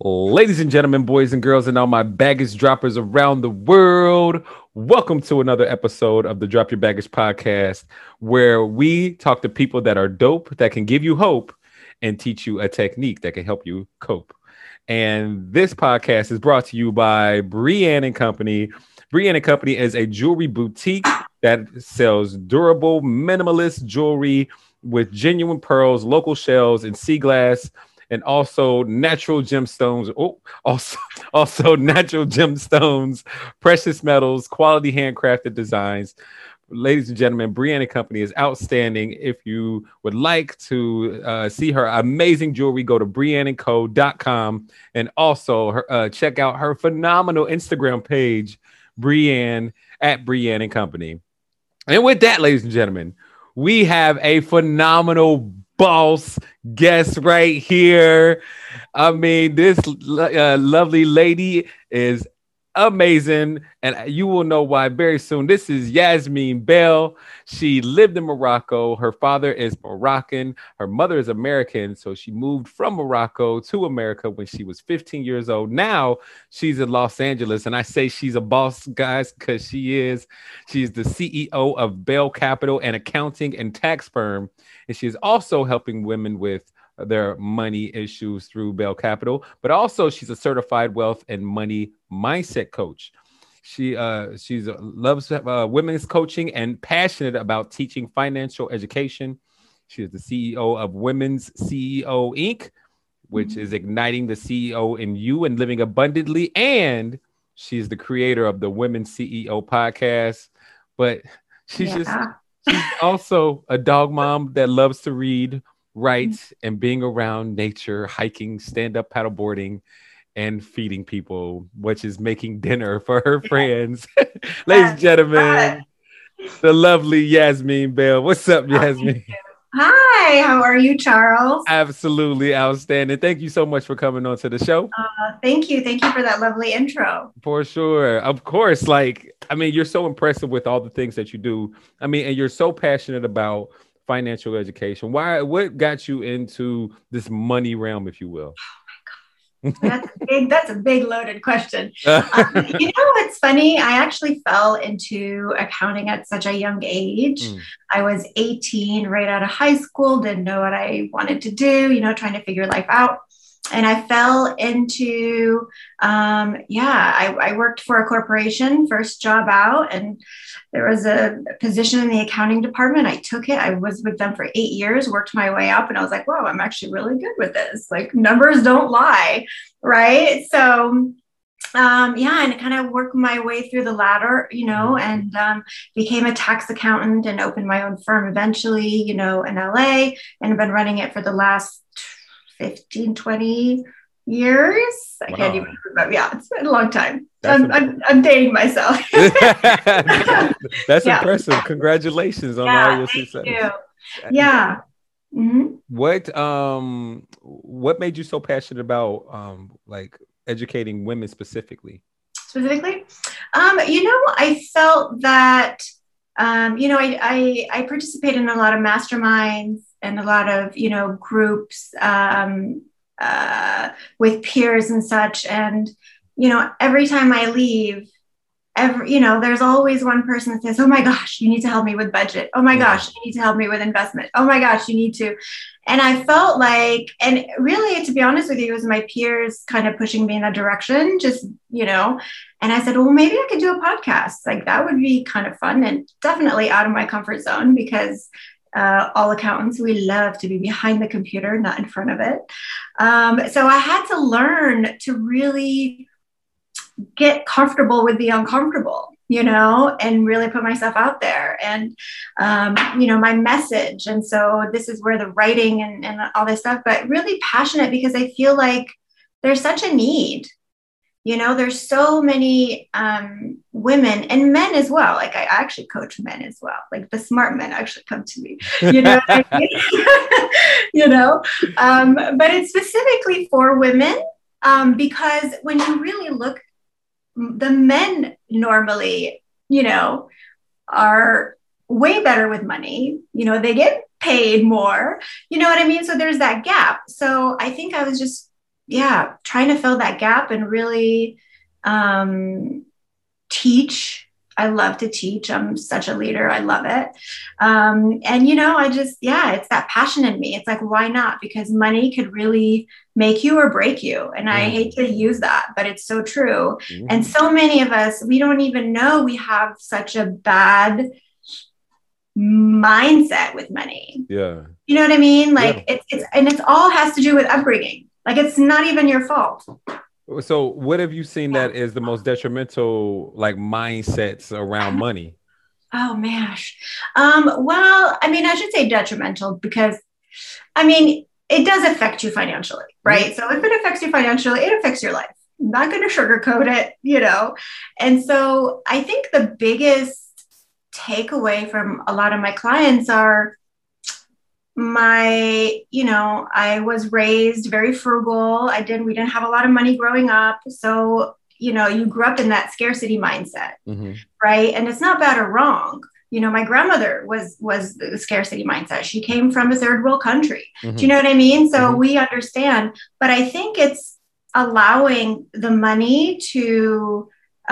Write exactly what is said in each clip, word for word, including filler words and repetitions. Ladies and gentlemen, boys and girls, and all my baggage droppers around the world, welcome to another episode of the Drop Your Baggage Podcast, where we talk to people that are dope, that can give you hope, and teach you a technique that can help you cope. And this podcast is brought to you by Brianne and Company. Brianne and Company is a jewelry boutique that sells durable, minimalist jewelry with genuine pearls, local shells, and sea glass, and also natural gemstones. Oh, also, also natural gemstones, precious metals, quality handcrafted designs. Ladies and gentlemen, Brianne and Company is outstanding. If you would like to uh, see her amazing jewelry, go to brianne and co dot com and also her, uh, check out her phenomenal Instagram page, Brianne at Brianne and Company. And with that, ladies and gentlemen, we have a phenomenal boss guest right here. I mean, this uh, lovely lady is amazing, and you will know why very soon. This is Yasmeen Bell. She lived in Morocco. Her father is Moroccan. Her mother is American, so she moved from Morocco to America when she was fifteen years old. Now she's in Los Angeles, and I say she's a boss, guys, because she is. She's the C E O of Bell Capital, an accounting and tax firm, and she is also helping women with their money issues through Bell Capital, but also she's a certified wealth and money mindset coach. She uh, she's uh, loves uh, women's coaching and passionate about teaching financial education. She is the C E O of Women's C E O Incorporated, which mm-hmm. is igniting the C E O in you and living abundantly. And she's the creator of the Women's C E O Podcast. But she's yeah. just she's also a dog mom that loves to read, right, and being around nature, hiking, stand-up paddleboarding, and feeding people, which is making dinner for her friends. Yeah. Ladies and gentlemen, hi. The lovely Yasmeen Bell. What's up, Yasmeen? Hi, how are you, Charles? Absolutely outstanding. Thank you so much for coming on to the show. Uh, thank you. Thank you for that lovely intro. For sure. Of course. Like, I mean, you're so impressive with all the things that you do. I mean, and you're so passionate about financial education. Why? What got you into this money realm, if you will? Oh my gosh, that's a big, that's a big loaded question. Um, you know, it's funny. I actually fell into accounting at such a young age. Mm. I was eighteen, right out of high school, didn't know what I wanted to do. You know, trying to figure life out, and I fell into. Um, yeah, I, I worked for a corporation, first job out, and there was a position in the accounting department. I took it. I was with them for eight years, worked my way up, and I was like, wow, I'm actually really good with this. Like, numbers don't lie, right? So, um, yeah, and I kind of worked my way through the ladder, you know, and um, became a tax accountant and opened my own firm eventually, you know, in L A, and I've been running it for the last fifteen, twenty years. I wow. can't even remember. Yeah, it's been a long time. I'm, I'm I'm dating myself. That's yeah. impressive. Congratulations on yeah, all your success. Thank you. Yeah. Mm-hmm. What um what made you so passionate about um like educating women specifically? Specifically? Um, you know, I felt that um, you know, I I I participate in a lot of masterminds and a lot of, you know, groups, um, uh, with peers and such. And, you know, every time I leave, every, you know, there's always one person that says, oh my gosh, you need to help me with budget. Oh my yeah. gosh, you need to help me with investment. Oh my gosh, you need to. And I felt like, and really, to be honest with you, it was my peers kind of pushing me in that direction, just, you know, and I said, well, maybe I could do a podcast. Like, that would be kind of fun and definitely out of my comfort zone, because Uh, all accountants, we love to be behind the computer, not in front of it. Um, so I had to learn to really get comfortable with the uncomfortable, you know, and really put myself out there and, um, you know, my message. And so this is where the writing and, and all this stuff, but really passionate, because I feel like there's such a need. You know, there's so many um, women and men as well. Like, I actually coach men as well. Like, the smart men actually come to me, you know, what I mean? You know, um, but it's specifically for women, um, because when you really look, the men normally, you know, are way better with money. You know, they get paid more, you know what I mean? So there's that gap. So I think I was just yeah, trying to fill that gap and really um, teach. I love to teach. I'm such a leader. I love it. Um, and, you know, I just, yeah, it's that passion in me. It's like, why not? Because money could really make you or break you. And I hate to use that, but it's so true. Mm. And so many of us, we don't even know we have such a bad mindset with money. Yeah. You know what I mean? Like yeah. it's, it's, and it's all has to do with upbringing. Like it's not even your fault. So what have you seen that is the most detrimental, like mindsets around money? Oh, man. Um, well, I mean, I should say detrimental because, I mean, it does affect you financially, right? Mm-hmm. So if it affects you financially, it affects your life. I'm not going to sugarcoat it, you know? And so I think the biggest takeaway from a lot of my clients are, my, you know, I was raised very frugal. I didn't, we didn't have a lot of money growing up. So, you know, you grew up in that scarcity mindset, mm-hmm. right? And it's not bad or wrong. You know, my grandmother was, was the scarcity mindset. She came from a third world country. Mm-hmm. Do you know what I mean? So mm-hmm. we understand, but I think it's allowing the money to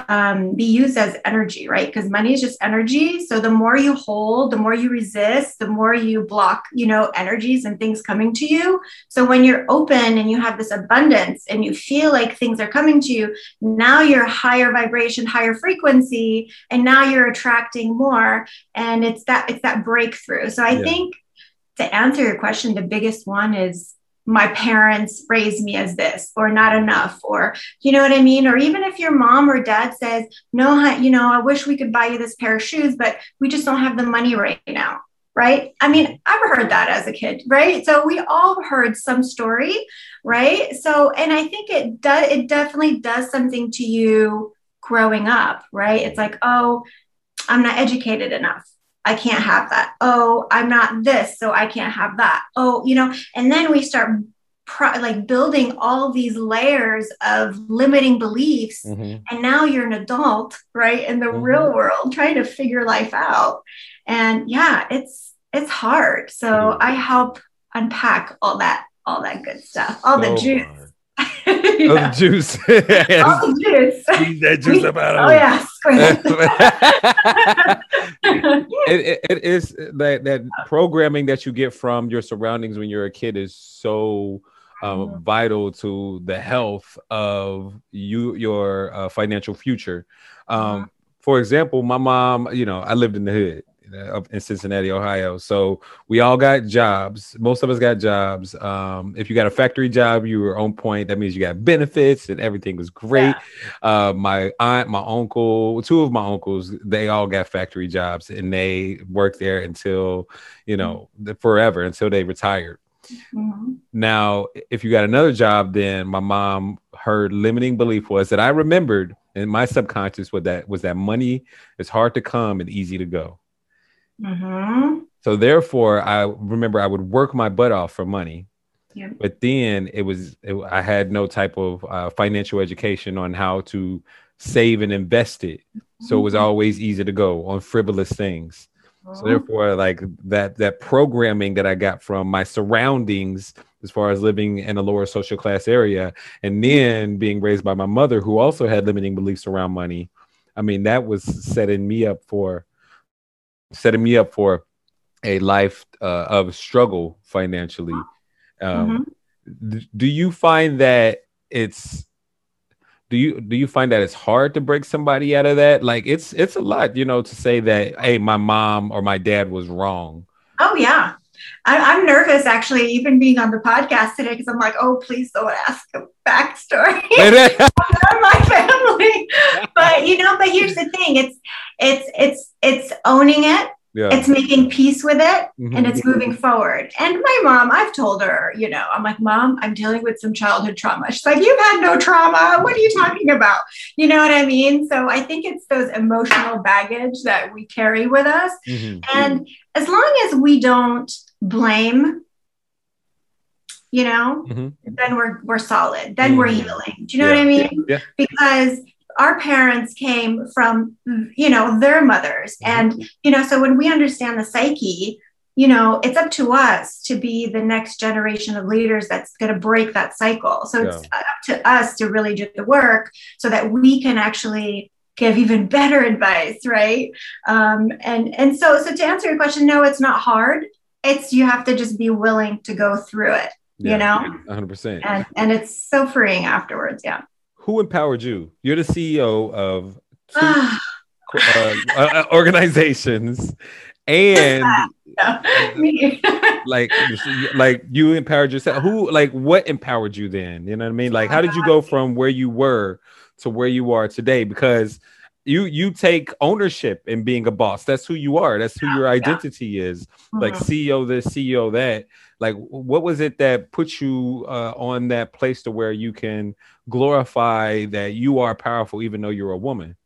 um, be used as energy, right? Because money is just energy. So the more you hold, the more you resist, the more you block, you know, energies and things coming to you. So when you're open and you have this abundance and you feel like things are coming to you, now you're higher vibration, higher frequency, and now you're attracting more. And it's that, it's that breakthrough. So I yeah. think to answer your question, the biggest one is my parents raised me as this or not enough, or, you know what I mean? Or even if your mom or dad says, no, you know, I wish we could buy you this pair of shoes, but we just don't have the money right now. Right. I mean, I've heard that as a kid. Right. So we all heard some story. Right. So, and I think it does, it definitely does something to you growing up. Right. It's like, oh, I'm not educated enough. I can't have that. Oh, I'm not this, so I can't have that. Oh, you know, and then we start pro- like building all these layers of limiting beliefs. Mm-hmm. And now you're an adult, right? In the mm-hmm. real world, trying to figure life out. And yeah, it's, it's hard. So mm-hmm. I help unpack all that, all that good stuff, all so the juice. yeah. Oh, juice. all the juice. Eat that juice we, up out of oh, yeah. it, it, it is that, that programming that you get from your surroundings when you're a kid is so um, vital to the health of you, your uh, financial future. Um, for example, my mom, you know, I lived in the hood up in Cincinnati, Ohio. So we all got jobs. Most of us got jobs. Um, if you got a factory job, you were on point. That means you got benefits and everything was great. Yeah. Uh, my aunt, my uncle, two of my uncles, they all got factory jobs and they worked there until, you know, the, forever until they retired. Mm-hmm. Now, if you got another job, then my mom, her limiting belief was that I remembered in my subconscious what that was, that money is hard to come and easy to go. Mm-hmm. So therefore, I remember I would work my butt off for money, yeah. but then it was it, I had no type of uh, financial education on how to save and invest it. Mm-hmm. So it was always easy to go on frivolous things. Oh. So therefore, like that that programming that I got from my surroundings, as far as living in a lower social class area, and then being raised by my mother, who also had limiting beliefs around money. I mean, that was setting me up for. setting me up for a life uh, of struggle financially. Um, mm-hmm. th- do you find that it's, do you, do you find that it's hard to break somebody out of that? Like it's, it's a lot, you know, to say that, hey, my mom or my dad was wrong. Oh yeah. I, I'm nervous actually, even being on the podcast today, because I'm like, oh, please don't ask a backstory of my family. But you know, but here's the thing: it's it's it's it's owning it. Yeah. It's making peace with it, mm-hmm. and it's moving forward. And my mom, I've told her, you know, I'm like, Mom, I'm dealing with some childhood trauma. She's like, you've had no trauma. What are you talking about? You know what I mean? So I think it's those emotional baggage that we carry with us, mm-hmm. and as long as we don't blame, you know, mm-hmm. then we're we're solid. Then mm-hmm. we're healing. Do you know yeah. what I mean? Yeah. Because our parents came from, you know, their mothers. Mm-hmm. And, you know, so when we understand the psyche, you know, it's up to us to be the next generation of leaders that's going to break that cycle. So yeah. it's up to us to really do the work so that we can actually give even better advice, right? Um, and and so so to answer your question, no, it's not hard. It's you have to just be willing to go through it, yeah, you know, one hundred percent. And, and it's so freeing afterwards. Yeah. Who empowered you? You're the C E O of two uh, organizations. And like, like you empowered yourself. Who, like, what empowered you then? You know what I mean? Like, how did you go from where you were to where you are today? Because you, you take ownership in being a boss. That's who you are. That's who your identity yeah. is. Mm-hmm. Like C E O this, C E O that. Like, what was it that put you uh, on that place to where you can glorify that you are powerful, even though you're a woman?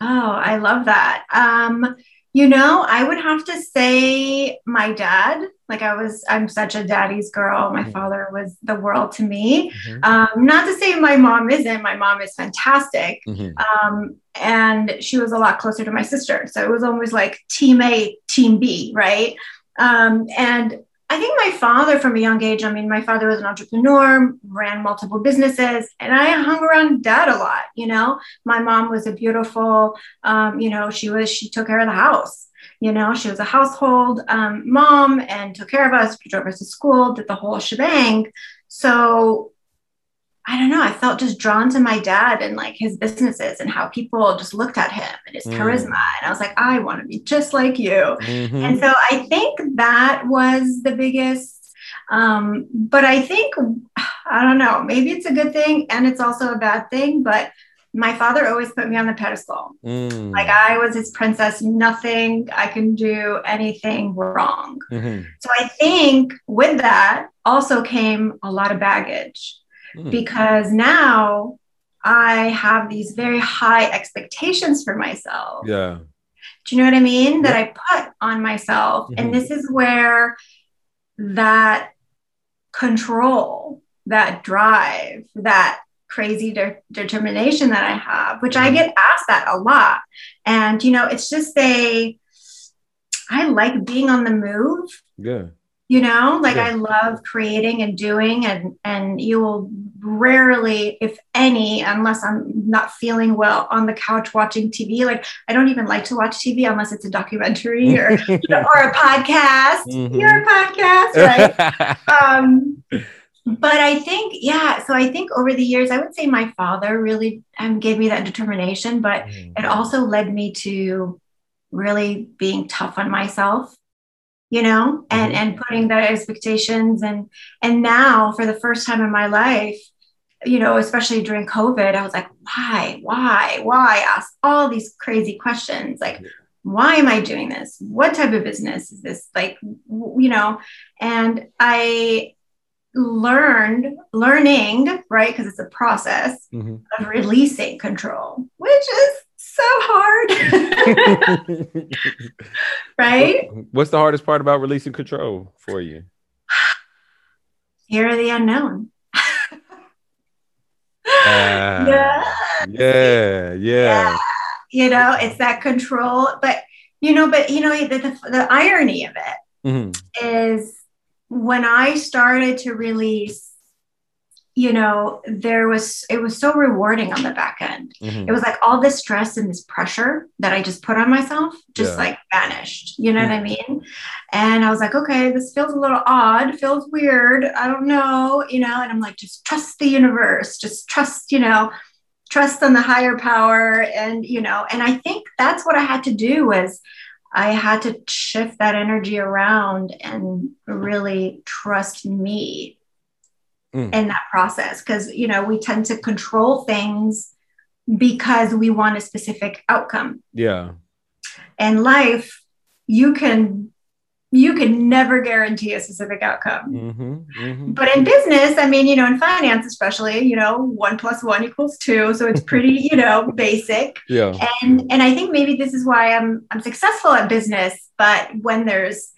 Oh, I love that. Um, You know, I would have to say my dad. Like I was, I'm such a daddy's girl. My father was the world to me. Mm-hmm. Um, not to say my mom isn't. My mom is fantastic. Mm-hmm. Um, and she was a lot closer to my sister. So it was almost like team A, team B, right? Um, and I think my father from a young age, I mean, my father was an entrepreneur, ran multiple businesses, and I hung around dad a lot. You know, my mom was a beautiful, um, you know, she was, she took care of the house, you know, she was a household um, mom and took care of us, drove us to school, did the whole shebang. So I don't know, I felt just drawn to my dad and like his businesses and how people just looked at him and his mm. charisma. And I was like, I want to be just like you. Mm-hmm. And so I think that was the biggest, um, but I think, I don't know, maybe it's a good thing and it's also a bad thing, but my father always put me on the pedestal. Mm. Like I was his princess, nothing, I can do anything wrong. Mm-hmm. So I think with that also came a lot of baggage. Because now I have these very high expectations for myself. Yeah. Do you know what I mean? That I put on myself. Mm-hmm. And this is where that control, that drive, that crazy de- determination that I have, which I get asked that a lot. And, you know, it's just a, I like being on the move. Yeah. You know, like yeah. I love creating and doing and, and you will rarely, if any, unless I'm not feeling well on the couch watching T V. Like I don't even like to watch T V unless it's a documentary or, you know, or a podcast, mm-hmm. your podcast, right? um, but I think, yeah. So I think over the years, I would say my father really um, gave me that determination, but mm. it also led me to really being tough on myself. You know, and, and putting that expectations and, and now for the first time in my life, you know, especially during COVID, I was like, why, why, why I ask all these crazy questions? Like, yeah. why am I doing this? What type of business is this? Like, you know, and I learned learning, right. Cause it's a process mm-hmm. of releasing control, which is so hard. Right? What's the hardest part about releasing control for you? Fear of the unknown. uh, yeah. yeah. Yeah. Yeah. You know, it's that control, but you know, but you know, the, the, the irony of it mm-hmm. is when I started to release, you know, there was, it was so rewarding on the back end. Mm-hmm. It was like all this stress and this pressure that I just put on myself, just yeah. like vanished, you know mm-hmm. what I mean? And I was like, okay, this feels a little odd, feels weird. I don't know, you know, and I'm like, just trust the universe, just trust, you know, trust on the higher power. And, you know, and I think that's what I had to do was I had to shift that energy around and really trust me. Mm. In that process, because, you know, we tend to control things because we want a specific outcome. Yeah. And life, you can, you can never guarantee a specific outcome. Mm-hmm, mm-hmm. But in business, I mean, you know, in finance, especially, you know, one plus one equals two. So it's pretty, you know, basic. Yeah. And, and I think maybe this is why I'm, I'm successful at business, but when there's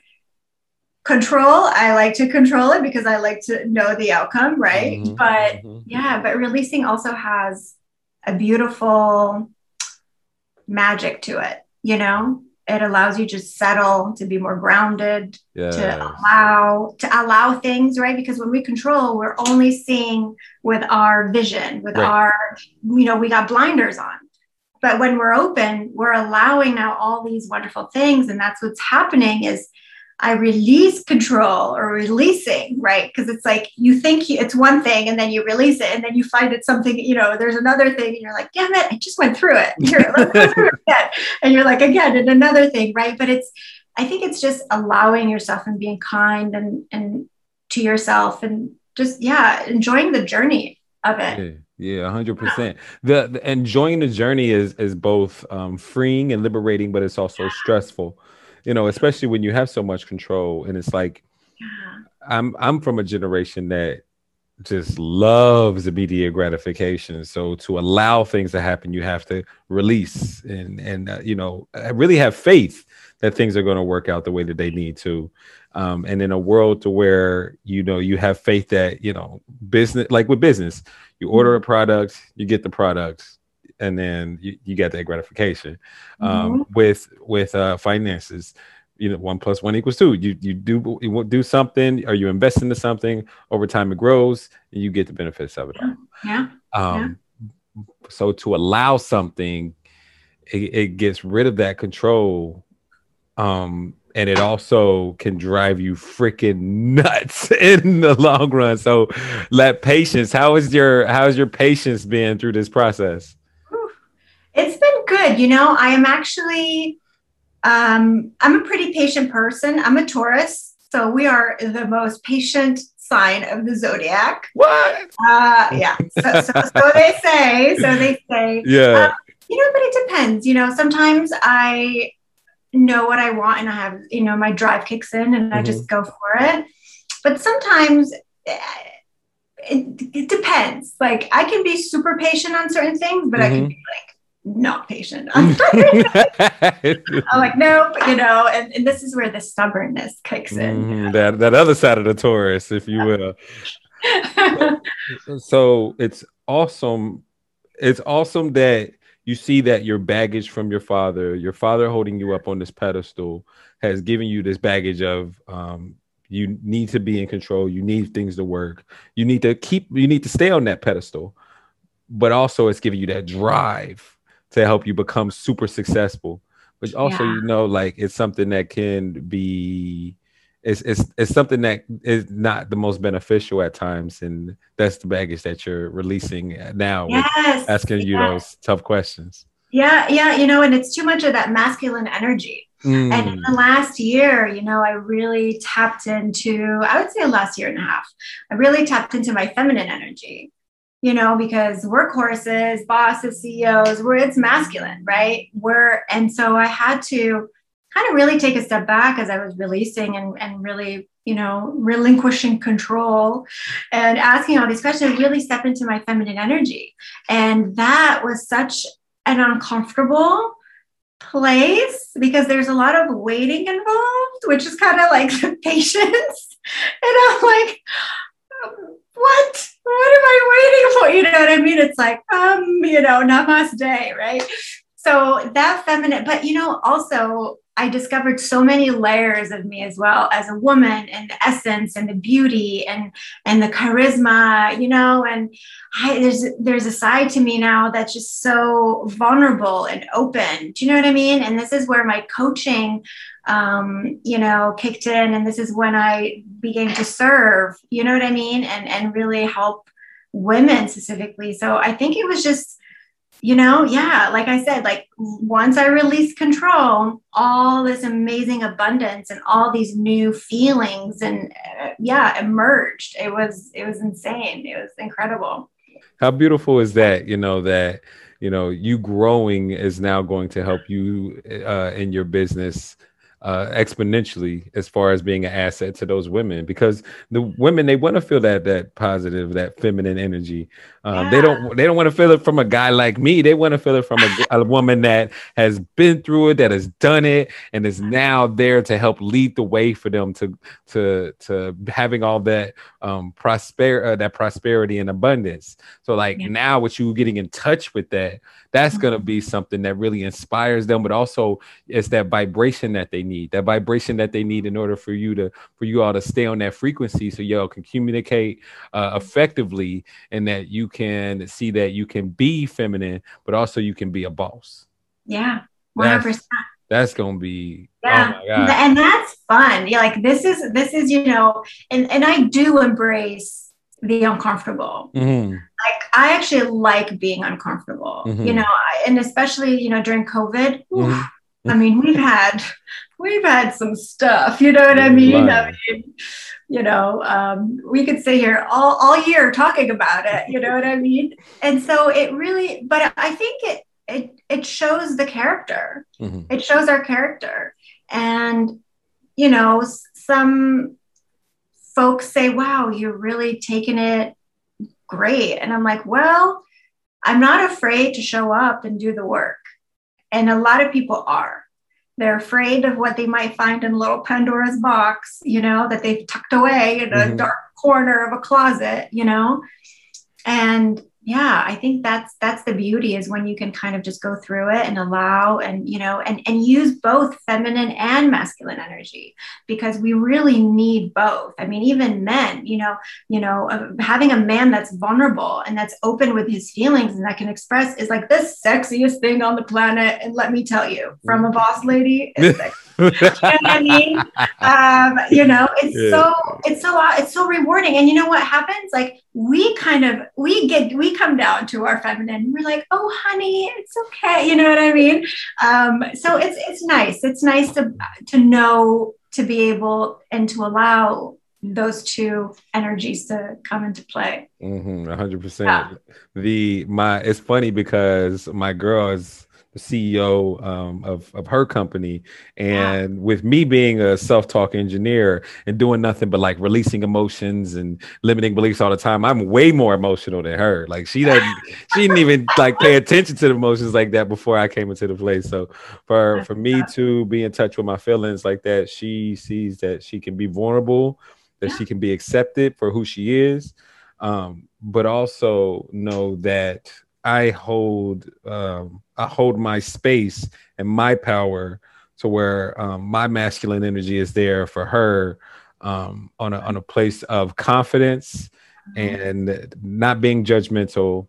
control, I like to control it because I like to know the outcome, right? Mm-hmm, but mm-hmm. yeah, but releasing also has a beautiful magic to it, you know? It allows you to settle, to be more grounded, yeah. to allow to allow things, right? Because when we control, we're only seeing with our vision, with right. our, you know, we got blinders on. But when we're open, we're allowing now all these wonderful things. And that's what's happening is I release control or releasing, right? Because it's like you think you, it's one thing and then you release it and then you find it's something, you know, there's another thing and you're like, damn it, I just went through it. Here, let's go through it again. And you're like, again, and another thing, right? But it's, I think it's just allowing yourself and being kind and, and to yourself and just, yeah, enjoying the journey of it. Yeah. Yeah, a hundred percent. The, the enjoying the journey is is both um, freeing and liberating, but it's also yeah. stressful, you know, especially when you have so much control. And it's like, yeah. I'm I'm from a generation that just loves immediate gratification. So to allow things to happen, you have to release and and uh, you know, really have faith that things are going to work out the way that they need to. Um, and in a world to where, you know, you have faith that, you know, business, like with business, you order a product, you get the product, and then you, you get that gratification. Um, mm-hmm. With with uh, finances, you know, one plus one equals two. You you do you do something, or you invest into something. Over time, it grows, and you get the benefits of it all. Yeah. Um, yeah. So to allow something, it, it gets rid of that control. Um. And it also can drive you freaking nuts in the long run. So let patience, how is your, how's your patience been through this process? It's been good. You know, I am actually, um, I'm a pretty patient person. I'm a Taurus. So we are the most patient sign of the zodiac. What? Uh, yeah. So, so, so they say, so they say, yeah. Um, you know, but it depends, you know, sometimes I, know what I want and I have, you know, my drive kicks in and mm-hmm. I just go for it. But sometimes it, it depends. Like I can be super patient on certain things, but mm-hmm. I can be like not patient. I'm like, nope, you know, and, and this is where the stubbornness kicks in. Mm, that, that other side of the Taurus, if you will. so, so it's awesome. It's awesome that you see that your baggage from your father, your father holding you up on this pedestal, has given you this baggage of um, you need to be in control. You need things to work. You need to keep, you need to stay on that pedestal, but also it's giving you that drive to help you become super successful, which also, yeah. you know, like it's something that can be, it's, it's, it's something that is not the most beneficial at times. And that's the baggage that you're releasing now. Yes, asking yeah. you those tough questions. Yeah. Yeah. You know, and it's too much of that masculine energy. Mm. And in the last year, you know, I really tapped into, I would say last year and a half, I really tapped into my feminine energy, you know, because workhorses, bosses, C E Os, we're, it's masculine, right? We're, and so I had to kind of really take a step back as I was releasing and, and really, you know, relinquishing control and asking all these questions, really step into my feminine energy. And that was such an uncomfortable place because there's a lot of waiting involved, which is kind of like the patience. And I'm like, what, what am I waiting for? You know what I mean? It's like, um, you know, namaste, right? So that feminine, but you know, also, I discovered so many layers of me as well as a woman, and the essence and the beauty and, and the charisma, you know, and I, there's, there's a side to me now that's just so vulnerable and open. Do you know what I mean? And this is where my coaching, um, you know, kicked in. And this is when I began to serve, you know what I mean? And, and really help women specifically. So I think it was just, you know, yeah, like I said, like once I release control, all this amazing abundance and all these new feelings and uh, yeah, emerged. It was, it was insane. It was incredible. How beautiful is that? You know, that, you know, you growing is now going to help you uh, in your business uh, exponentially as far as being an asset to those women, because the women, they want to feel that, that positive, that feminine energy. Um, yeah. They don't, they don't want to feel it from a guy like me. They want to feel it from a, a woman that has been through it, that has done it, and is now there to help lead the way for them to, to, to having all that, um, prosper, uh, that prosperity and abundance. So like yeah. now what you getting in touch with that, that's mm-hmm. going to be something that really inspires them, but also it's that vibration that they need, that vibration that they need in order for you to, for you all to stay on that frequency. So y'all can communicate uh, effectively, and that you can see that you can be feminine, but also you can be a boss. Yeah. one hundred percent. That's, that's going to be, yeah. Oh my God. And that's fun. You're like, this is, this is, you know, and, and I do embrace the uncomfortable. Mm-hmm. Like I actually like being uncomfortable, mm-hmm. you know, and especially, you know, during COVID, mm-hmm. oof, I mean, we've had, we've had some stuff, you know what I mean? Right. I mean, you know, um, we could sit here all, all year talking about it, you know what I mean? And so it really, but I think it, it, it shows the character, mm-hmm. it shows our character. And, you know, some folks say, wow, you're really taking it great. And I'm like, well, I'm not afraid to show up and do the work. And a lot of people are. They're afraid of what they might find in little Pandora's box, you know, that they've tucked away in mm-hmm. a dark corner of a closet, you know? And yeah, I think that's, that's the beauty, is when you can kind of just go through it and allow, and, you know, and, and use both feminine and masculine energy, because we really need both. I mean, even men, you know, you know, uh, having a man that's vulnerable and that's open with his feelings and that can express is like the sexiest thing on the planet. And let me tell you, from a boss lady, it's sexy. You know what I mean? Um, you know, it's yeah. so, it's so, it's so rewarding. And you know what happens? Like we kind of, we get, we come down to our feminine. We're like, oh, honey, it's okay. You know what I mean? Um, so it's, it's nice. It's nice to, to know, to be able and to allow those two energies to come into play. Mm-hmm, one hundred percent. Yeah. The, my, it's funny because my girl is C E O um, of, of her company. And wow. with me being a self-talk engineer and doing nothing but like releasing emotions and limiting beliefs all the time, I'm way more emotional than her. Like she doesn't, she didn't even like pay attention to the emotions like that before I came into the place. So for, for me to be in touch with my feelings like that, she sees that she can be vulnerable, that yeah. she can be accepted for who she is. Um, but also know that I hold, um, I hold my space and my power to where um, my masculine energy is there for her um, on a on a place of confidence and not being judgmental,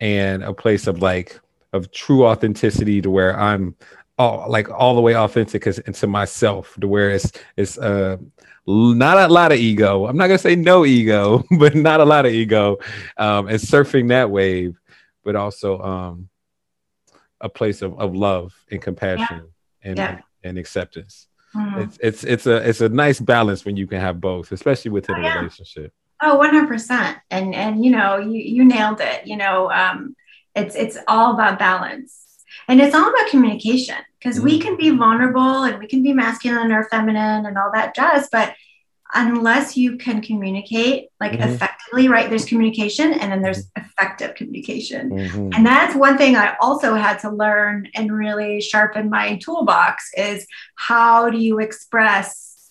and a place of like of true authenticity, to where I'm all like all the way authentic into myself, to where it's it's uh, not a lot of ego. I'm not gonna say no ego, but not a lot of ego, um, and surfing that wave. But also um, a place of, of love and compassion yeah. and, yeah. and and acceptance. Mm-hmm. It's it's it's a it's a nice balance when you can have both, especially within oh, a yeah. relationship. Oh, one hundred percent. And and you know you you nailed it. You know um, it's it's all about balance, and it's all about communication, because mm-hmm. we can be vulnerable and we can be masculine or feminine and all that jazz, but unless you can communicate like mm-hmm. effectively, right? There's communication, and then there's effective communication. Mm-hmm. And that's one thing I also had to learn and really sharpen my toolbox, is how do you express,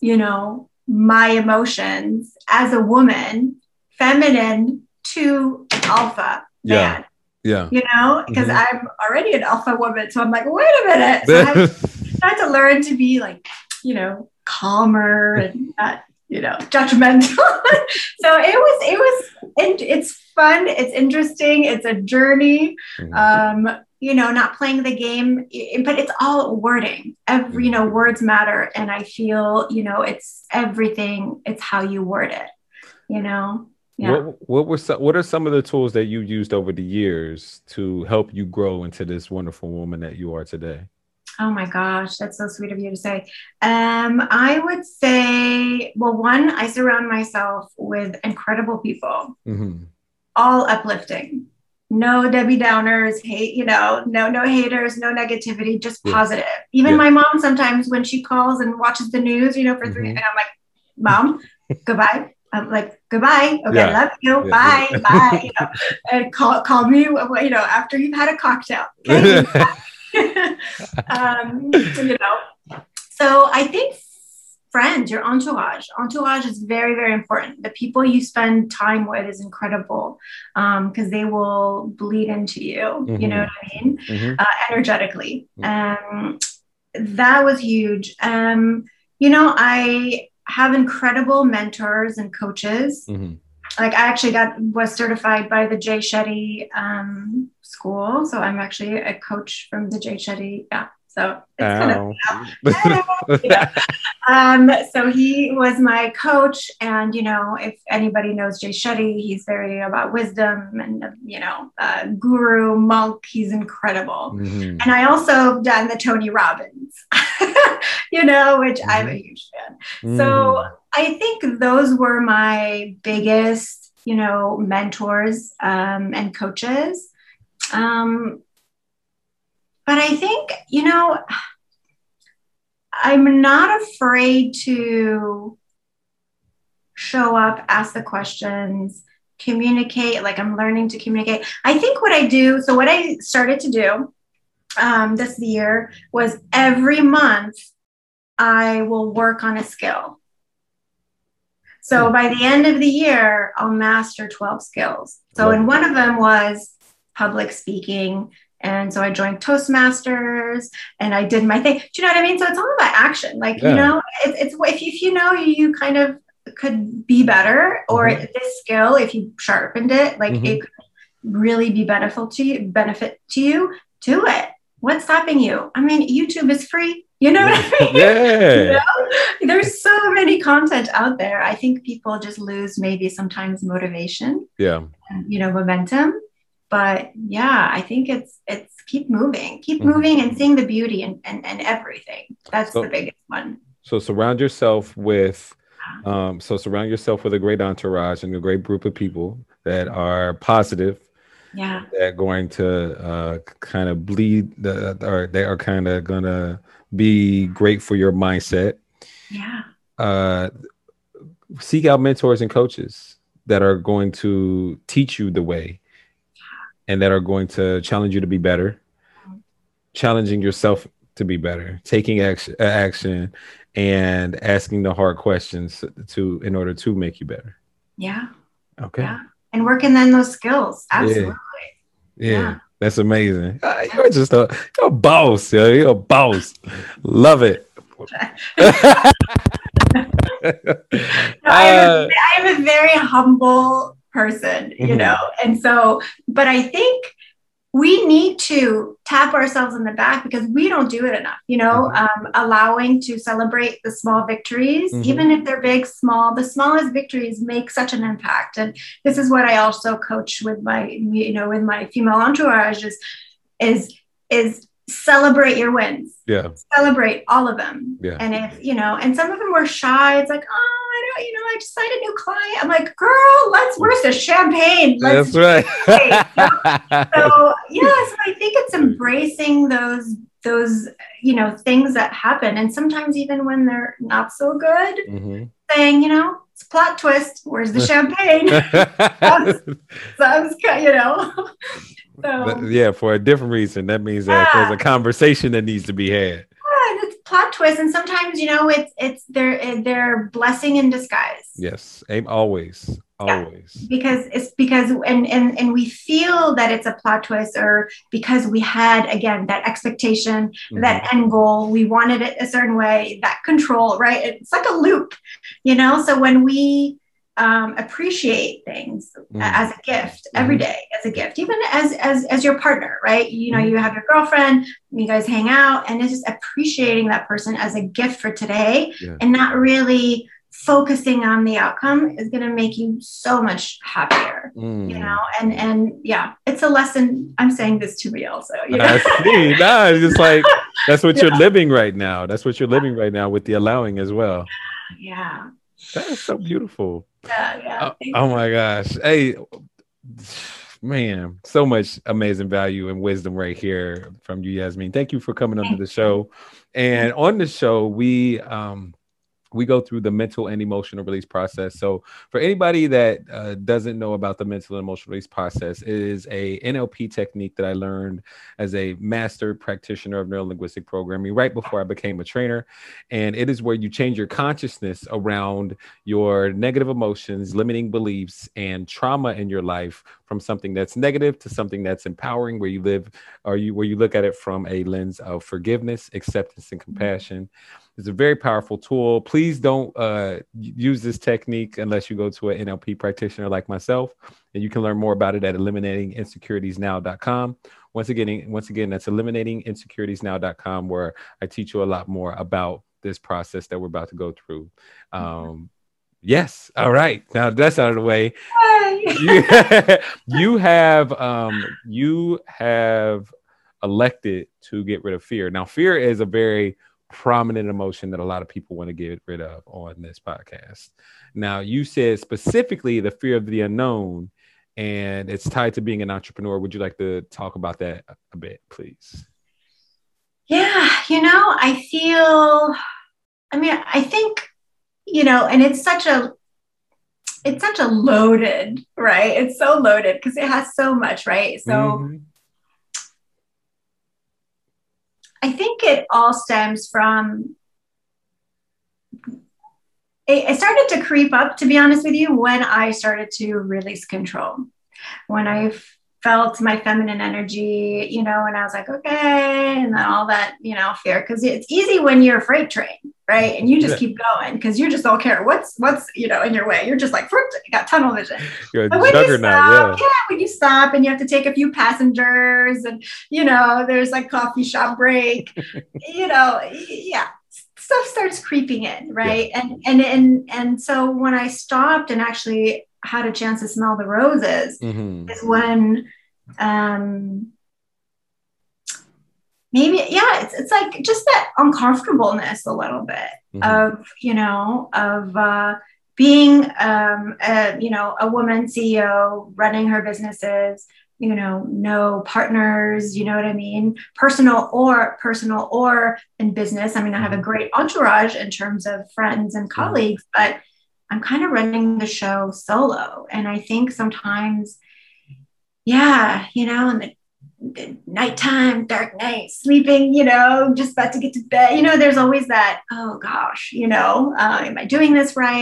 you know, my emotions as a woman, feminine to alpha man. Yeah. Yeah. You know, because mm-hmm. I'm already an alpha woman. So I'm like, wait a minute. So I, have, I had to learn to be like, you know, calmer and not, you know, judgmental. So it was, it was, it, it's fun. It's interesting. It's a journey, um, you know, not playing the game, but it's all wording. Every, you know, words matter. And I feel, you know, it's everything. It's how you word it, you know? Yeah. What, what were some, what are some of the tools that you used over the years to help you grow into this wonderful woman that you are today? Oh my gosh, that's so sweet of you to say. Um, I would say, well, one, I surround myself with incredible people, mm-hmm. all uplifting, no Debbie Downers, hate, you know, no, no haters, no negativity, just positive. Yeah. Even yeah. my mom, sometimes when she calls and watches the news, you know, for mm-hmm. three, and I'm like, Mom, goodbye. I'm like, goodbye. Okay. Yeah. Love you. Yeah. Bye. Yeah. Bye. You know, and call, call me, you know, after you've had a cocktail. Okay. um, you know, so I think friends, your entourage, entourage is very, very important. The people you spend time with is incredible. Um, cause they will bleed into you, mm-hmm. you know what I mean? Mm-hmm. Uh, energetically. Mm-hmm. Um, that was huge. Um, you know, I, have incredible mentors and coaches. Mm-hmm. Like I actually got, was certified by the Jay Shetty um, school. So I'm actually a coach from the Jay Shetty. Yeah. So it's kind of, you know. um, so he was my coach. And, you know, if anybody knows Jay Shetty, he's very about wisdom and, you know, uh, guru, monk. He's incredible. Mm-hmm. And I also done the Tony Robbins, you know, which mm-hmm. I'm a huge fan. Mm-hmm. So I think those were my biggest, you know, mentors um, and coaches. Um But I think, you know, I'm not afraid to show up, ask the questions, communicate, like I'm learning to communicate. I think what I do, so what I started to do um, this year was every month I will work on a skill. So by the end of the year, I'll master twelve skills. So and one of them was public speaking. And so I joined Toastmasters and I did my thing. Do you know what I mean? So it's all about action. Like, yeah. you know, it, it's if you, if you know, you kind of could be better or mm-hmm. this skill, if you sharpened it, like mm-hmm. it could really be beneficial to you, benefit to you, do it. What's stopping you? I mean, YouTube is free. You know what I mean? Yeah. You know? There's so many content out there. I think people just lose maybe sometimes motivation. Yeah. And, you know, momentum. But yeah, I think it's, it's keep moving, keep mm-hmm. moving and seeing the beauty and, and, and everything. That's so, the biggest one. So surround yourself with, um, so surround yourself with a great entourage and a great group of people that are positive. Yeah. That are going to uh, kind of bleed the, or they are kind of going to be great for your mindset. Yeah. Uh, seek out mentors and coaches that are going to teach you the way. And that are going to challenge you to be better, challenging yourself to be better, taking action, action and asking the hard questions to in order to make you better. Yeah. Okay. Yeah. And working on those skills. Absolutely. Yeah. yeah. yeah. That's amazing. Uh, you're just a, you're a boss. Yo. You're a boss. Love it. I'm a, a very humble person, you mm-hmm. know? And so, but I think we need to tap ourselves in the back because we don't do it enough, you know, mm-hmm. um, allowing to celebrate the small victories, mm-hmm. even if they're big, small, the smallest victories make such an impact. And this is what I also coach with my, you know, with my female entourage is, is, is celebrate your wins. Yeah. Celebrate all of them. Yeah. And if, you know, and some of them were shy, it's like, oh, I don't, you know, I just signed a new client. I'm like, girl, let's, where's the champagne? Let's That's right. champagne. So, yeah, so I think it's embracing those, those, you know, things that happen. And sometimes even when they're not so good, mm-hmm. saying, you know, it's a plot twist. Where's the champagne? That's, that's, you know. So, yeah, for a different reason. That means that yeah. there's a conversation that needs to be had. Plot twist, and sometimes you know it's it's their their blessing in disguise. Yes, aim always, always. Yeah, because it's because and and and we feel that it's a plot twist, or because we had again that expectation, mm-hmm. that end goal, we wanted it a certain way, that control, right? It's like a loop, you know. So when we um, appreciate things mm-hmm. as a gift mm-hmm. every day, as a gift, even as as as your partner, right? You know, mm-hmm. you have your girlfriend. You guys hang out and it's just appreciating that person as a gift for today yeah. and not really focusing on the outcome is going to make you so much happier, mm. you know? And, and yeah, it's a lesson. I'm saying this to me also. You know? I see. Nah, it's just like, that's what yeah. you're living right now. That's what you're living right now with the allowing as well. Yeah. That is so beautiful. Yeah, yeah. Oh, oh my gosh. Hey, Man, so much amazing value and wisdom right here from you, Yasmeen. Thank you for coming onto the show. And on the show, we um, we go through the mental and emotional release process. So for anybody that uh, doesn't know about the mental and emotional release process, it is a N L P technique that I learned as a master practitioner of neurolinguistic programming right before I became a trainer. And it is where you change your consciousness around your negative emotions, limiting beliefs, and trauma in your life from something that's negative to something that's empowering, where you live or you where you look at it from a lens of forgiveness, acceptance, and compassion. It's a very powerful tool. Please don't uh, use this technique unless you go to an N L P practitioner like myself. And you can learn more about it at eliminating insecurities now dot com. Once again, once again, that's eliminating insecurities now dot com, where I teach you a lot more about this process that we're about to go through. Um, yes. All right. Now that's out of the way. You, you have um, you have elected to get rid of fear. Now, fear is a very prominent emotion that a lot of people want to get rid of on this podcast. Now, you said specifically the fear of the unknown, and it's tied to being an entrepreneur. Would you like to talk about that a bit, please? Yeah, you know, I feel, I mean, I think, you know, and it's such a, it's such a loaded, right? It's so loaded because it has so much, right? So mm-hmm. I think it all stems from, it started to creep up, to be honest with you, when I started to release control, when I felt my feminine energy, you know, and I was like, okay. And then all that, you know, fear, because it's easy when you're a freight train, right? And you just yeah. keep going because you just don't care what's, what's, you know, in your way. You're just like, you got tunnel vision. You're but when you stop, yeah. yeah, when you stop and you have to take a few passengers and, you know, there's like coffee shop break, you know, yeah, stuff starts creeping in, right? Yeah. And, and, and, and so when I stopped and actually had a chance to smell the roses mm-hmm. is when um maybe yeah it's it's like just that uncomfortableness a little bit mm-hmm. of you know of uh being um a, you know a woman C E O running her businesses, you know no partners, you know what I mean personal or personal or in business. I mean, I have a great entourage in terms of friends and colleagues, but I'm kind of running the show solo. And I think sometimes, yeah, you know, in the, the nighttime, dark night, sleeping, you know, just about to get to bed, you know, there's always that, oh gosh, you know, uh, am I doing this right?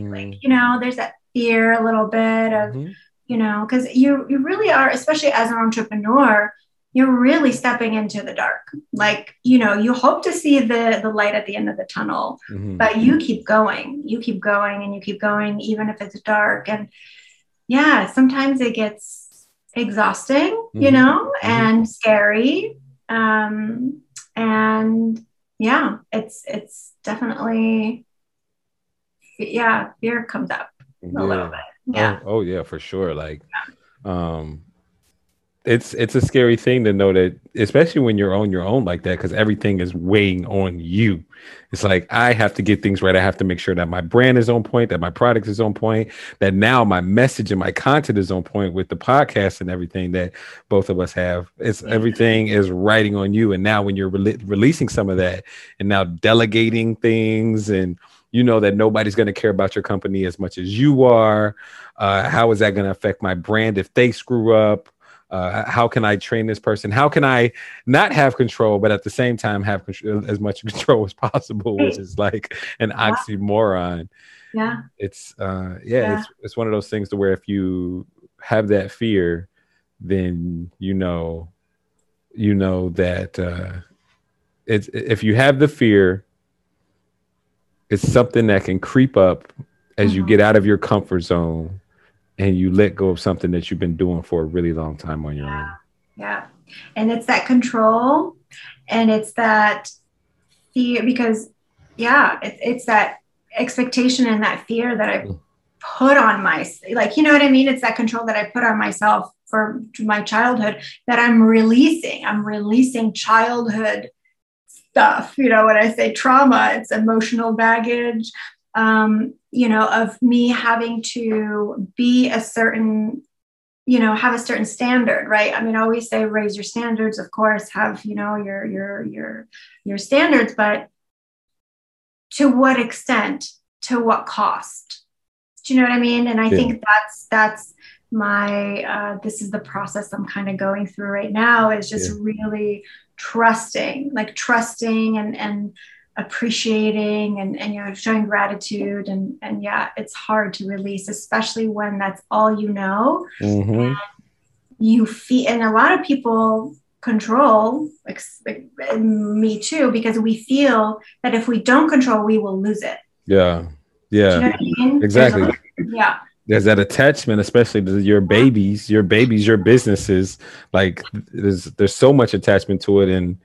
Mm-hmm. Like, you know, there's that fear a little bit of, mm-hmm. you know, because you, you really are, especially as an entrepreneur, you're really stepping into the dark. Like, you know, you hope to see the the light at the end of the tunnel, mm-hmm. but you keep going, you keep going and you keep going, even if it's dark. And yeah, sometimes it gets exhausting, mm-hmm. you know, mm-hmm. and scary. Um, and yeah, it's, it's definitely, yeah, fear comes up a yeah. little bit. Yeah. Oh, oh yeah, for sure. Like, yeah. um, It's it's a scary thing to know that, especially when you're on your own like that, because everything is weighing on you. It's like, I have to get things right. I have to make sure that my brand is on point, that my product is on point, that now my message and my content is on point with the podcast and everything that both of us have. It's everything is riding on you. And now when you're re- releasing some of that and now delegating things, and you know that nobody's going to care about your company as much as you are. Uh, how is that going to affect my brand if they screw up? Uh, how can I train this person? How can I not have control, but at the same time have control, as much control as possible, which is like an yeah. oxymoron. Yeah. It's, uh, yeah, yeah. It's, it's one of those things to where if you have that fear, then, you know, you know that uh, it's, if you have the fear, it's something that can creep up as mm-hmm. you get out of your comfort zone. And you let go of something that you've been doing for a really long time on your yeah, own. Yeah. And it's that control and it's that fear because, yeah, it, it's that expectation and that fear that I put on my, like, you know what I mean? It's that control that I put on myself for my childhood that I'm releasing. I'm releasing childhood stuff. You know, when I say trauma, it's emotional baggage. Um, you know, of me having to be a certain you know, have a certain standard, right? I mean, I always say raise your standards, of course, have, you know, your, your, your, your standards, but to what extent, to what cost? Do you know what I mean? And I yeah. think that's, that's my, uh, this is the process I'm kind of going through right now, is just yeah. really trusting, like trusting and, and appreciating and, and, you know, showing gratitude and, and yeah, it's hard to release, especially when that's all, you know, mm-hmm. and you feel, and a lot of people control, like, like me too, because we feel that if we don't control, we will lose it. Yeah. Yeah, do you know what I mean? Exactly. There's a, yeah. There's that attachment, especially to your babies, your babies, your businesses. Like there's, there's so much attachment to it. And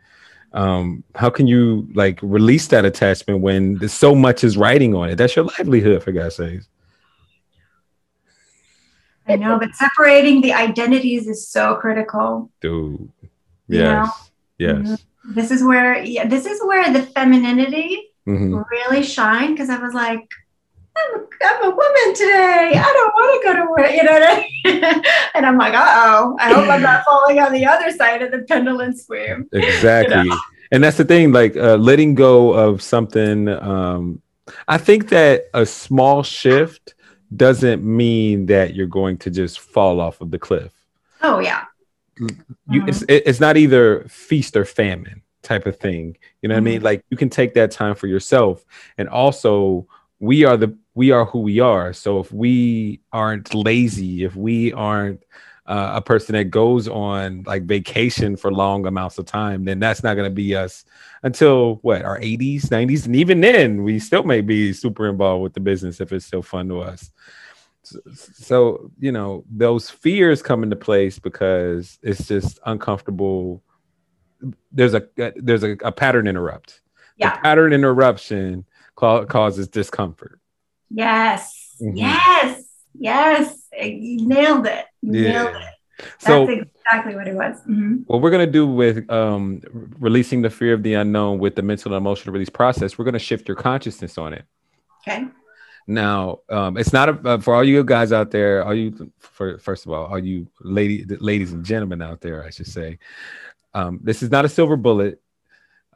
um, how can you like release that attachment when there's so much is riding on it? That's your livelihood, for God's sake. I know, but separating the identities is so critical. Dude. Yes. You know? Yes. This is where, yeah, this is where the femininity mm-hmm. really shined. Cause I was like, I'm a, I'm a woman today. I don't want to go to work, you know what I mean? And I'm like, uh-oh, I hope I'm not falling on the other side of the pendulum swing. Exactly. You know? And that's the thing, like uh, letting go of something. Um, I think that a small shift doesn't mean that you're going to just fall off of the cliff. Oh, yeah. You, mm-hmm. it's, it's not either feast or famine type of thing. You know what mm-hmm. I mean? Like you can take that time for yourself. And also we are the we are who we are. So if we aren't lazy, if we aren't uh, a person that goes on like vacation for long amounts of time, then that's not going to be us until what, our eighties, nineties. And even then we still may be super involved with the business if it's still fun to us. So, so you know, those fears come into place because it's just uncomfortable. There's a there's a, a pattern interrupt. Yeah. The pattern interruption causes discomfort. Yes. Mm-hmm. Yes. Yes. You nailed it. You yeah. nailed it. That's so, exactly what it was. Mm-hmm. What we're going to do with um, releasing the fear of the unknown with the mental and emotional release process, we're going to shift your consciousness on it. Okay. Now, um, it's not a, uh, for all you guys out there, all you, for, first of all, all you lady, ladies and gentlemen out there, I should say, um, this is not a silver bullet.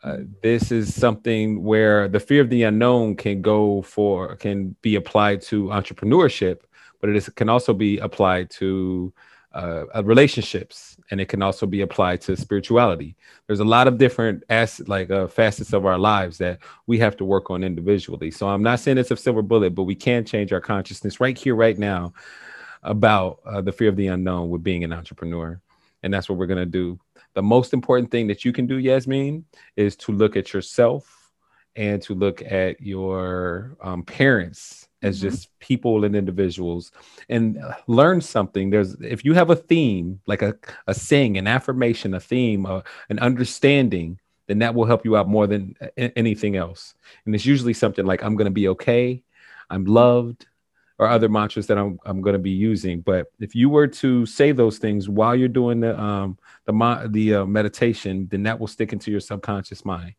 Uh, this is something where the fear of the unknown can go for, can be applied to entrepreneurship, but it is, can also be applied to uh, uh, relationships, and it can also be applied to spirituality. There's a lot of different as, like uh, facets of our lives that we have to work on individually. So I'm not saying it's a silver bullet, but we can change our consciousness right here, right now about uh, the fear of the unknown with being an entrepreneur. And that's what we're going to do. The most important thing that you can do, Yasmeen, is to look at yourself and to look at your um, parents as mm-hmm. just people and individuals, and learn something. There's, if you have a theme, like a, a saying, an affirmation, a theme, uh, an understanding, then that will help you out more than a- anything else. And it's usually something like, I'm going to be okay, I'm loved, or other mantras that I'm I'm going to be using. But if you were to say those things while you're doing the um the mo- the uh, meditation, then that will stick into your subconscious mind.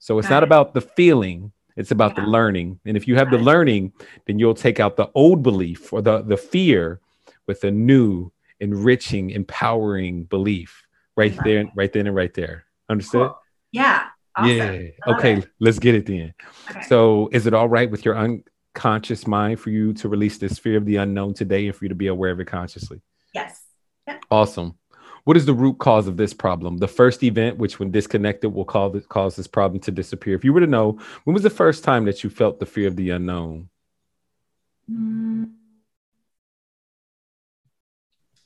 So it's Got not it. about the feeling, it's about yeah. the learning. And if you have Got the learning, then you'll take out the old belief or the the fear with a new, enriching, empowering belief right Love there, it. right then and right there. Understood? Cool. Yeah. Awesome. Yeah. Love okay. It. Let's get it then. Okay. So is it all right with your un? conscious mind for you to release this fear of the unknown today and for you to be aware of it consciously? Yes. Yeah. Awesome. What is the root cause of this problem? The first event, which when disconnected will call the, cause this problem to disappear. If you were to know, when was the first time that you felt the fear of the unknown? Mm.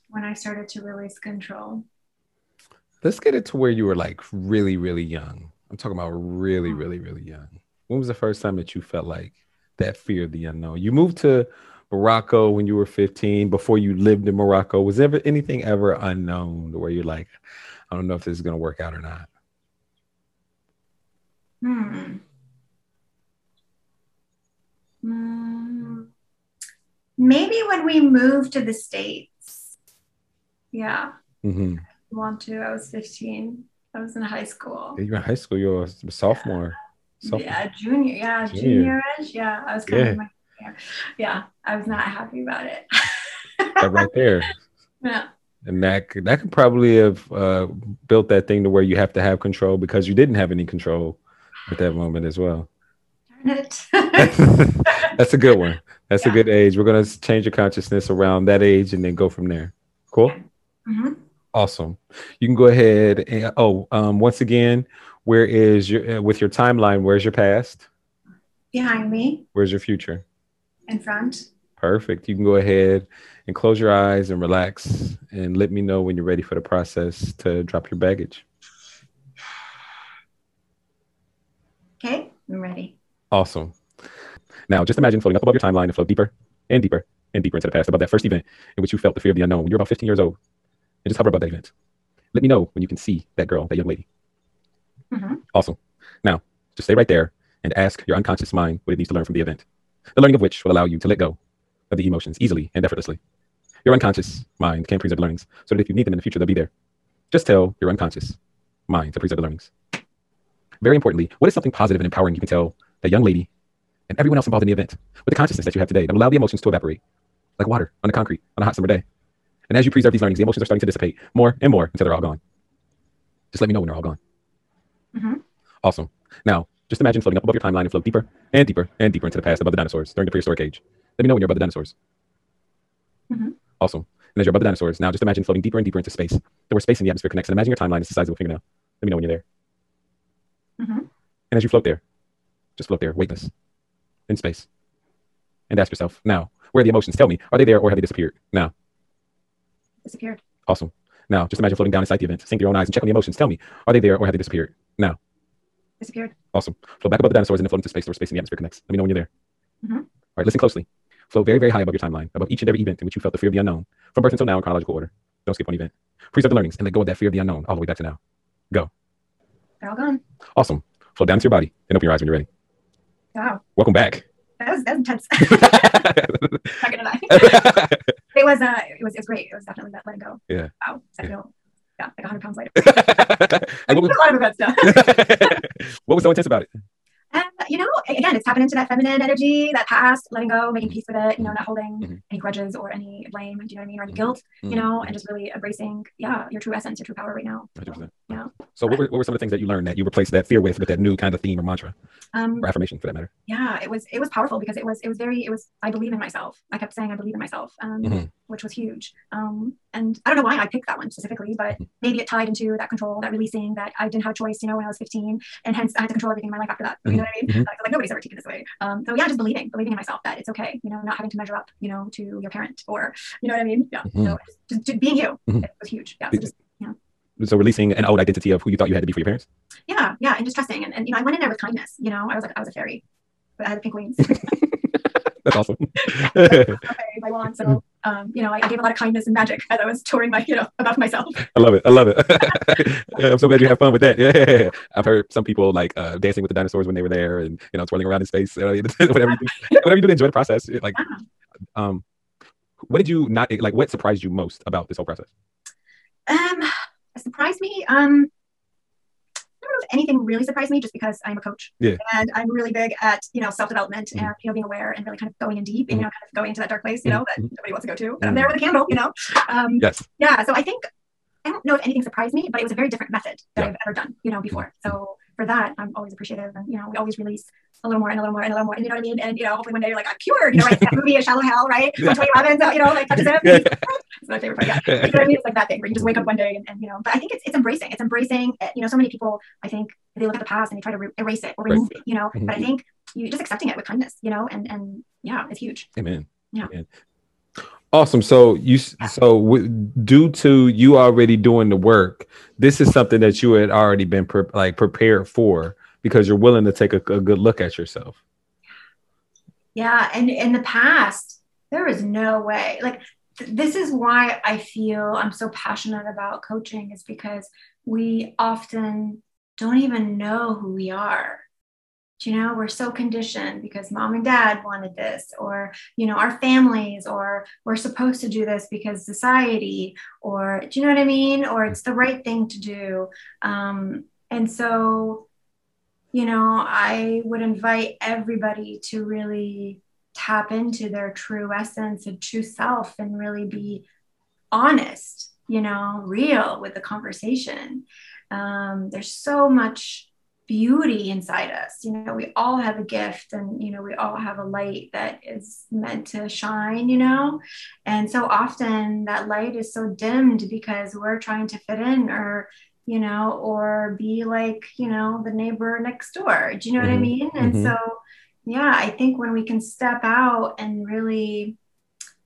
When I started to release control. Let's get it to where you were like really, really young. I'm talking about really, really, really young. When was the first time that you felt like that fear of the unknown? You moved to Morocco when you were fifteen, before you lived in Morocco. Was ever anything ever unknown to where you're like, I don't know if this is going to work out or not? Hmm. Mm. Maybe when we moved to the States. Yeah. Mm-hmm. I want to, I was fifteen. I was in high school. Yeah, you were in high school. You were a sophomore. Yeah. Something. Yeah, junior, yeah, junior. juniorish. Yeah, I was kind yeah. of my, yeah. yeah, I was not happy about it. That right there. Yeah. And that could, that could probably have uh, built that thing to where you have to have control because you didn't have any control at that moment as well. Darn it. That's a good one. That's yeah. a good age. We're going to change your consciousness around that age and then go from there. Cool. Mm-hmm. Awesome. You can go ahead. And, oh, um, once again, where is your, uh, with your timeline, where's your past? Behind me. Where's your future? In front. Perfect. You can go ahead and close your eyes and relax and let me know when you're ready for the process to drop your baggage. Okay, I'm ready. Awesome. Now, just imagine floating up above your timeline and float deeper and deeper and deeper into the past above that first event in which you felt the fear of the unknown when you were about fifteen years old. And just hover above that event. Let me know when you can see that girl, that young lady. Mm-hmm. Awesome. Now, just stay right there and ask your unconscious mind what it needs to learn from the event. The learning of which will allow you to let go of the emotions easily and effortlessly. Your unconscious mind can preserve learnings so that if you need them in the future, they'll be there. Just tell your unconscious mind to preserve the learnings. Very importantly, what is something positive and empowering you can tell that young lady and everyone else involved in the event with the consciousness that you have today that will allow the emotions to evaporate like water on the concrete on a hot summer day? And as you preserve these learnings, the emotions are starting to dissipate more and more until they're all gone. Just let me know when they're all gone. Mm-hmm. Awesome. Now, just imagine floating up above your timeline and float deeper and deeper and deeper into the past above the dinosaurs during the prehistoric age. Let me know when you're above the dinosaurs. Mm-hmm. Awesome. And as you're above the dinosaurs, now just imagine floating deeper and deeper into space. There where space in the atmosphere connects. And imagine your timeline is the size of a fingernail. Let me know when you're there. Mm-hmm. And as you float there, just float there, weightless, in space. And ask yourself, now, where are the emotions? Tell me, are they there or have they disappeared? Now. Disappeared. Awesome. Now, just imagine floating down inside the event. Sink your own eyes and check on the emotions. Tell me, are they there or have they disappeared? Now. Disappeared. Awesome. Float back above the dinosaurs and then float into space where space in the atmosphere connects. Let me know when you're there. Mm-hmm. All right, listen closely. Float very, very high above your timeline, above each and every event in which you felt the fear of the unknown, from birth until now in chronological order. Don't skip one event. Preserve the learnings and let go of that fear of the unknown all the way back to now. Go. They're all gone. Awesome. Float down into your body and open your eyes when you're ready. Wow. Welcome back. That was, that was intense. Not gonna lie. It was, uh, it was, it was great. It was definitely that letting go. Yeah. Wow. I feel, yeah, like one hundred pounds lighter. I mean, was, a lot of that stuff. What was so intense about it? Uh, you know, again, it's tapping into that feminine energy, that past, letting go, making peace with it, you know, not holding mm-hmm. any grudges or any blame, do you know what I mean, or any guilt, mm-hmm. you know, and just really embracing, yeah, your true essence, your true power right now. one hundred percent. You know? So what were, what were some of the things that you learned that you replaced that fear with, with that new kind of theme or mantra um, or affirmation for that matter? Yeah, it was, it was powerful because it was, it was very, it was, I believe in myself. I kept saying I believe in myself, um, mm-hmm. which was huge. Um, and I don't know why I picked that one specifically, but mm-hmm. maybe it tied into that control, that releasing that I didn't have a choice, you know, when I was fifteen and hence I had to control everything in my life after that. Mm-hmm. You know what I mean? Mm-hmm. Like, like nobody's ever taken this way. Um, so yeah, just believing, believing in myself that it's okay, you know, not having to measure up, you know, to your parent or, you know what I mean? Yeah. Mm-hmm. So just, just being you mm-hmm. it was huge. Yeah. So just, you know. So releasing an old identity of who you thought you had to be for your parents? Yeah. Yeah. And just trusting. And, and you know, I went in there with kindness, you know, I was like, I was a fairy, but I had the pink wings. That's awesome. Okay, my wand. So, um, you know, I, I gave a lot of kindness and magic as I was touring my, you know, about myself. I love it. I love it. I'm so glad you have fun with that. Yeah. I've heard some people like uh, dancing with the dinosaurs when they were there and, you know, twirling around in space. You know, whatever you do, whatever you do to enjoy the process. Like, yeah. um, what did you not, like, what surprised you most about this whole process? Um, surprised me? Um, I don't know if anything really surprised me just because I'm a coach yeah. and I'm really big at, you know, self-development mm-hmm. and, you know, being aware and really kind of going in deep and, mm-hmm. you know, kind of going into that dark place, you know, that mm-hmm. nobody wants to go to, but I'm there with a candle, you know? Um, yes. Yeah. So I think, I don't know if anything surprised me, but it was a very different method that yeah. I've ever done, you know, before. Mm-hmm. So for that, I'm always appreciative. And, you know, we always release a little more and a little more and a little more. And you know what I mean? And, you know, hopefully one day you're like, I'm cured, you know, right? That movie, A Shallow Hell, right? Yeah. Tony Robbins, you know, like, touches him. It's my favorite part, yeah. You know what I mean? It's like that thing where you just wake up one day and, and you know, but I think it's, it's embracing. It's embracing, you know, so many people, I think, they look at the past and they try to re- erase it or remove right. it, you know, mm-hmm. but I think you just accepting it with kindness, you know, and, and yeah, it's huge. Amen. Yeah. Amen. Awesome. So you, so w- due to you already doing the work, this is something that you had already been pre- like prepared for because you're willing to take a, a good look at yourself. Yeah. And in the past, there is no way, like, th- this is why I feel I'm so passionate about coaching is because we often don't even know who we are. You know, we're so conditioned because mom and dad wanted this, or, you know, our families, or we're supposed to do this because society, or do you know what I mean? Or it's the right thing to do. Um, and so, you know, I would invite everybody to really tap into their true essence and true self and really be honest, you know, real with the conversation. Um, there's so much beauty inside us. You know, we all have a gift, and, you know, we all have a light that is meant to shine, you know, and so often that light is so dimmed because we're trying to fit in, or, you know, or be like, you know, the neighbor next door. Do you know mm-hmm. what I mean? And mm-hmm. so, yeah, I think when we can step out and really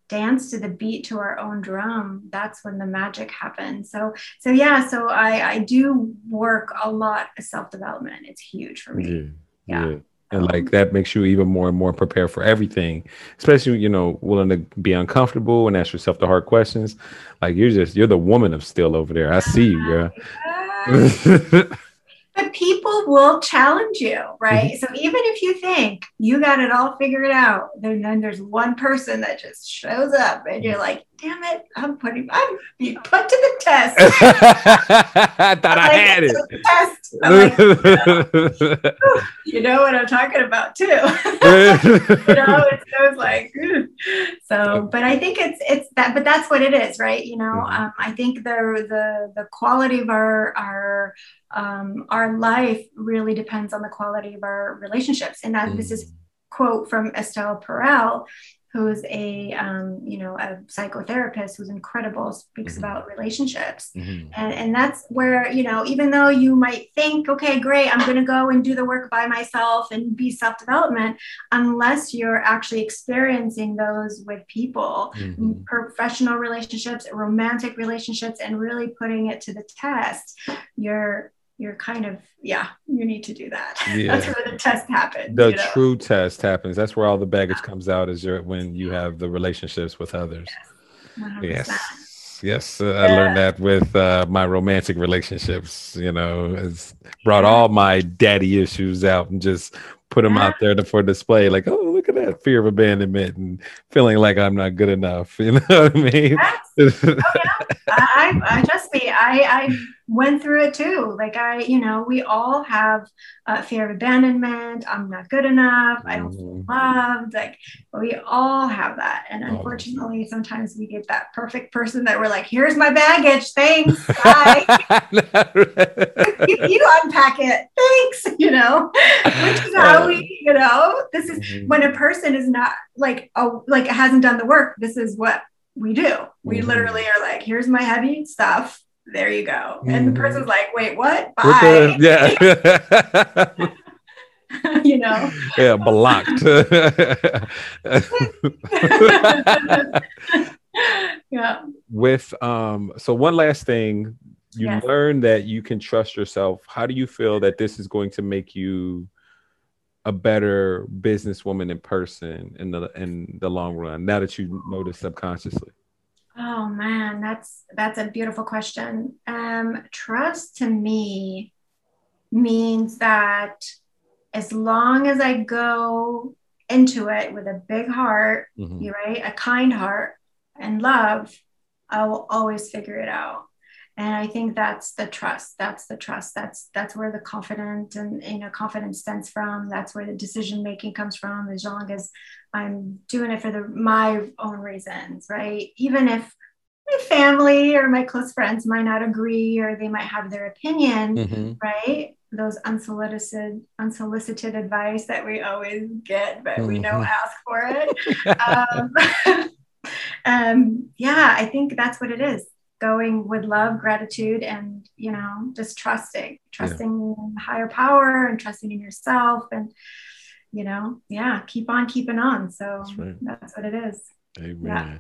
dance to the beat, to our own drum, that's when the magic happens. So, so yeah, so I, I do work a lot of self-development. It's huge for me. Yeah. yeah. yeah. And like that makes you even more and more prepared for everything, especially, you know, willing to be uncomfortable and ask yourself the hard questions. Like you're just, you're the woman of still over there. I see you, girl. But people will challenge you, right? Mm-hmm. So even if you think you got it all figured out, then, then there's one person that just shows up and you're like, damn it, I'm putting, I'm being put to the test. I thought I'm I had like, it. Test. Like, oh. You know what I'm talking about too. You know, it's, it's like, ooh. So, but I think it's, it's that, but that's what it is, right? You know, um, I think the, the, the quality of our, our, um, our life really depends on the quality of our relationships. And that mm. this is quote from Estelle Perel, who's a, um, you know, a psychotherapist who's incredible, speaks mm-hmm. about relationships. Mm-hmm. And, and that's where, you know, even though you might think, okay, great, I'm going to go and do the work by myself and be self-development, unless you're actually experiencing those with people, mm-hmm. professional relationships, romantic relationships, and really putting it to the test, you're you're kind of, yeah, you need to do that. Yeah. That's where the test happens. The you know? true test happens. That's where all the baggage yeah. comes out, is your, when you have the relationships with others. Yes. Yes. yes. Uh, yeah. I learned that with uh, my romantic relationships, you know, it's brought yeah. all my daddy issues out and just put them yeah. out there to, for display. Like, oh, look at that fear of abandonment and feeling like I'm not good enough. You know what I mean? Yes. oh, yeah. I, I trust me, I, I went through it too. Like I, you know, we all have uh, fear of abandonment. I'm not good enough. I don't feel loved. Like we all have that. And unfortunately, oh. sometimes we get that perfect person that we're like, here's my baggage. Thanks. Bye. you, you unpack it. Thanks. You know, which is how we, you know, this is mm-hmm. when a person is not like, oh, like hasn't done the work. This is what we do. We mm-hmm. literally are like, here's my heavy stuff. There you go. Mm-hmm. And the person's like, wait, what? Bye. The, yeah. you know? Yeah, blocked. yeah. With, um, so one last thing, you yes. learn that you can trust yourself. How do you feel that this is going to make you a better businesswoman in person in the in the long run, now that you know this subconsciously? Oh man, that's that's a beautiful question. Um, trust to me means that as long as I go into it with a big heart, mm-hmm. you're right, a kind heart and love, I will always figure it out. And I think that's the trust. That's the trust. That's that's where the confidence and you know confidence stems from. That's where the decision making comes from. As long as I'm doing it for the, my own reasons, right? Even if my family or my close friends might not agree, or they might have their opinion, mm-hmm. right? Those unsolicited unsolicited advice that we always get, but mm-hmm. we don't ask for it. um, um, yeah, I think that's what it is. Going with love, gratitude, and, you know, just trusting, trusting yeah. higher power and trusting in yourself and, you know, yeah, keep on keeping on. So that's, right. that's what it is. Amen. Yeah.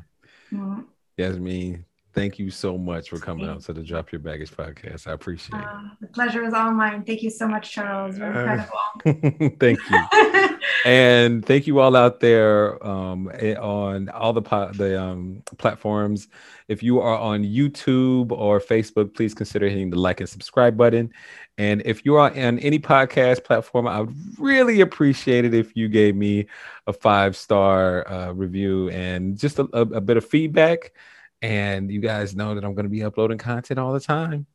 Mm-hmm. Yasmeen, thank you so much for coming out to the Drop Your Baggage podcast. I appreciate uh, it. The pleasure is all mine. Thank you so much, Charles. You're incredible. Uh, thank you. And thank you all out there um, on all the po- the um, platforms. If you are on YouTube or Facebook, please consider hitting the like and subscribe button. And if you are on any podcast platform, I would really appreciate it if you gave me a five-star uh, review and just a, a, a bit of feedback. And you guys know that I'm going to be uploading content all the time.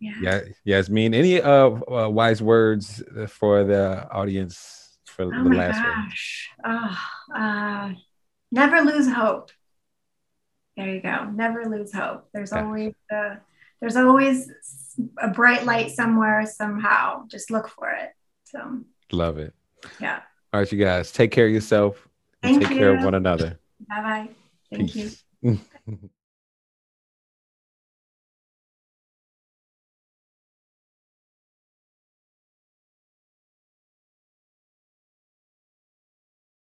Yeah. yeah, Yasmeen, any uh, uh, wise words for the audience for oh the my last gosh. one? Oh, uh, never lose hope. There you go. Never lose hope. There's yeah. always a, there's always a bright light somewhere, somehow. Just look for it. So love it. Yeah. All right, you guys. Take care of yourself. Thank and take you. care of one another. Bye bye. Thank Peace. you.